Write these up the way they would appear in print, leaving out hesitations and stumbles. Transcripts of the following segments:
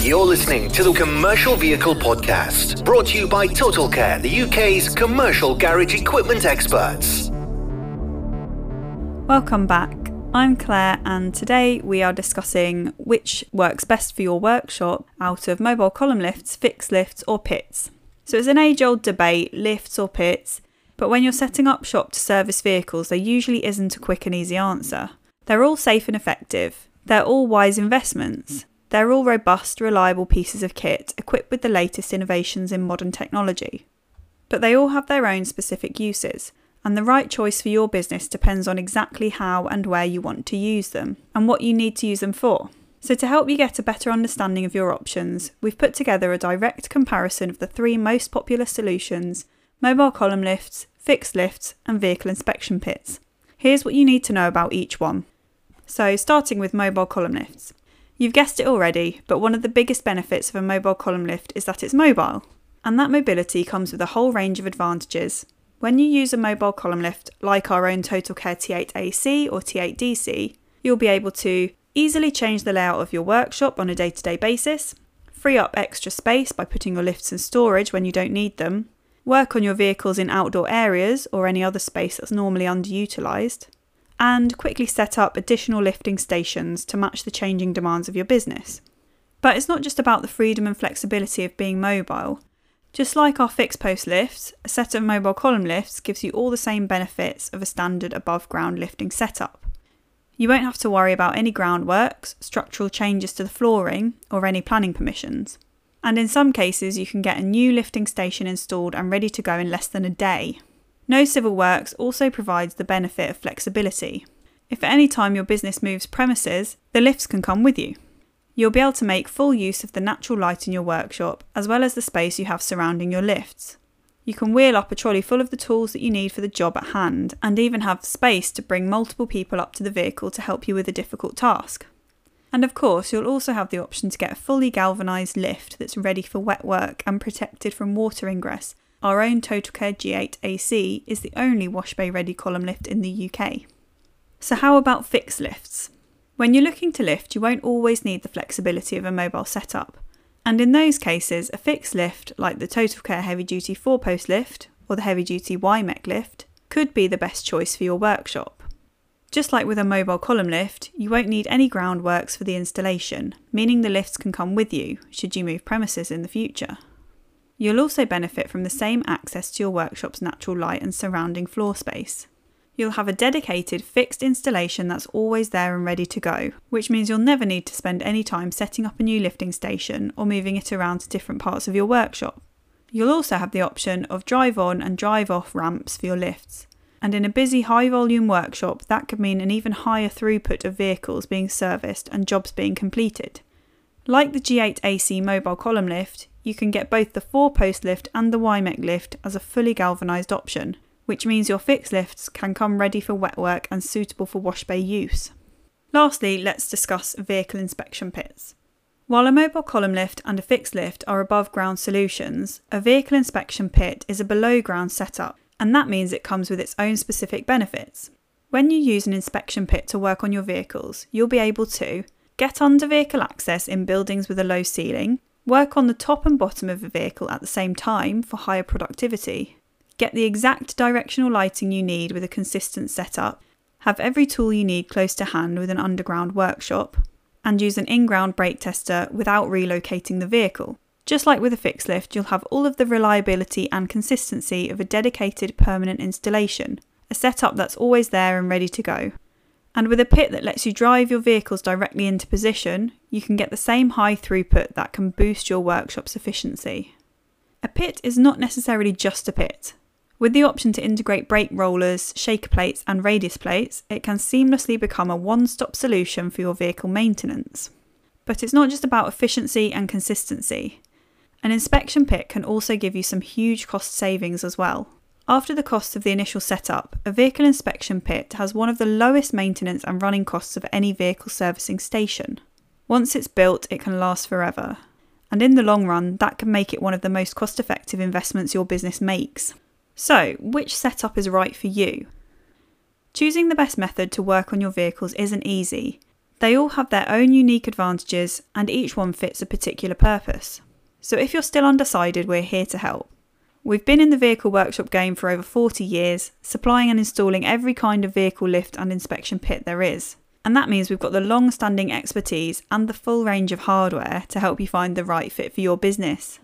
You're listening to the Commercial Vehicle Podcast, brought to you by TotalCare, the UK's commercial garage equipment experts. Welcome back. I'm Claire, and today we are discussing which works best for your workshop out of mobile column lifts, fixed lifts or pits. So it's an age-old debate, lifts or pits, but when you're setting up shop to service vehicles, there usually isn't a quick and easy answer. They're all safe and effective. They're all wise investments. They're all robust, reliable pieces of kit equipped with the latest innovations in modern technology. But they all have their own specific uses, and the right choice for your business depends on exactly how and where you want to use them, and what you need to use them for. So to help you get a better understanding of your options, we've put together a direct comparison of the three most popular solutions: mobile column lifts, fixed lifts and vehicle inspection pits. Here's what you need to know about each one. So starting with mobile column lifts. You've guessed it already, but one of the biggest benefits of a mobile column lift is that it's mobile, and that mobility comes with a whole range of advantages. When you use a mobile column lift, like our own TotalCare T8AC or T8DC, you'll be able to easily change the layout of your workshop on a day-to-day basis, free up extra space by putting your lifts in storage when you don't need them, work on your vehicles in outdoor areas or any other space that's normally underutilised, and quickly set up additional lifting stations to match the changing demands of your business. But it's not just about the freedom and flexibility of being mobile. Just like our fixed post lifts, a set of mobile column lifts gives you all the same benefits of a standard above ground lifting setup. You won't have to worry about any groundworks, structural changes to the flooring, or any planning permissions. And in some cases, you can get a new lifting station installed and ready to go in less than a day. No civil works also provides the benefit of flexibility. If at any time your business moves premises, the lifts can come with you. You'll be able to make full use of the natural light in your workshop, as well as the space you have surrounding your lifts. You can wheel up a trolley full of the tools that you need for the job at hand, and even have space to bring multiple people up to the vehicle to help you with a difficult task. And of course, you'll also have the option to get a fully galvanised lift that's ready for wet work and protected from water ingress. Our own TotalCare G8AC is the only wash bay ready column lift in the UK. So how about fixed lifts? When you're looking to lift, you won't always need the flexibility of a mobile setup. And in those cases, a fixed lift, like the TotalCare Heavy Duty 4-Post lift or the Heavy Duty Y-MEC lift, could be the best choice for your workshop. Just like with a mobile column lift, you won't need any groundworks for the installation, meaning the lifts can come with you, should you move premises in the future. You'll also benefit from the same access to your workshop's natural light and surrounding floor space. You'll have a dedicated fixed installation that's always there and ready to go, which means you'll never need to spend any time setting up a new lifting station or moving it around to different parts of your workshop. You'll also have the option of drive-on and drive-off ramps for your lifts. And in a busy high-volume workshop, that could mean an even higher throughput of vehicles being serviced and jobs being completed. Like the G8AC mobile column lift, you can get both the 4-Post lift and the Y-MEC lift as a fully galvanised option, which means your fixed lifts can come ready for wet work and suitable for wash bay use. Lastly, let's discuss vehicle inspection pits. While a mobile column lift and a fixed lift are above ground solutions, a vehicle inspection pit is a below ground setup, and that means it comes with its own specific benefits. When you use an inspection pit to work on your vehicles, you'll be able to get under vehicle access in buildings with a low ceiling, work on the top and bottom of a vehicle at the same time for higher productivity, get the exact directional lighting you need with a consistent setup, have every tool you need close to hand with an underground workshop, and use an in-ground brake tester without relocating the vehicle. Just like with a fixed lift, you'll have all of the reliability and consistency of a dedicated permanent installation, a setup that's always there and ready to go. And with a pit that lets you drive your vehicles directly into position, you can get the same high throughput that can boost your workshop's efficiency. A pit is not necessarily just a pit. With the option to integrate brake rollers, shaker plates and radius plates, it can seamlessly become a one-stop solution for your vehicle maintenance. But it's not just about efficiency and consistency. An inspection pit can also give you some huge cost savings as well. After the cost of the initial setup, a vehicle inspection pit has one of the lowest maintenance and running costs of any vehicle servicing station. Once it's built, it can last forever. And in the long run, that can make it one of the most cost-effective investments your business makes. So, which setup is right for you? Choosing the best method to work on your vehicles isn't easy, They all have their own unique advantages and each one fits a particular purpose. So if you're still undecided, we're here to help. We've been in the vehicle workshop game for over 40 years, supplying and installing every kind of vehicle lift and inspection pit there is. And that means we've got the long-standing expertise and the full range of hardware to help you find the right fit for your business.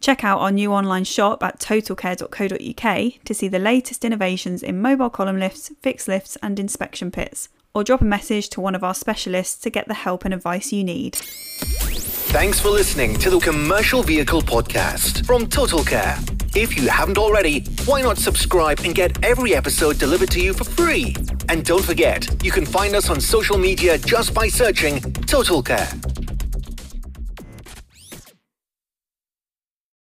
Check out our new online shop at totalcare.co.uk to see the latest innovations in mobile column lifts, fixed lifts and inspection pits, or drop a message to one of our specialists to get the help and advice you need. Thanks for listening to the Commercial Vehicle Podcast from TotalCare. If you haven't already, why not subscribe and get every episode delivered to you for free? And don't forget, you can find us on social media just by searching TotalCare.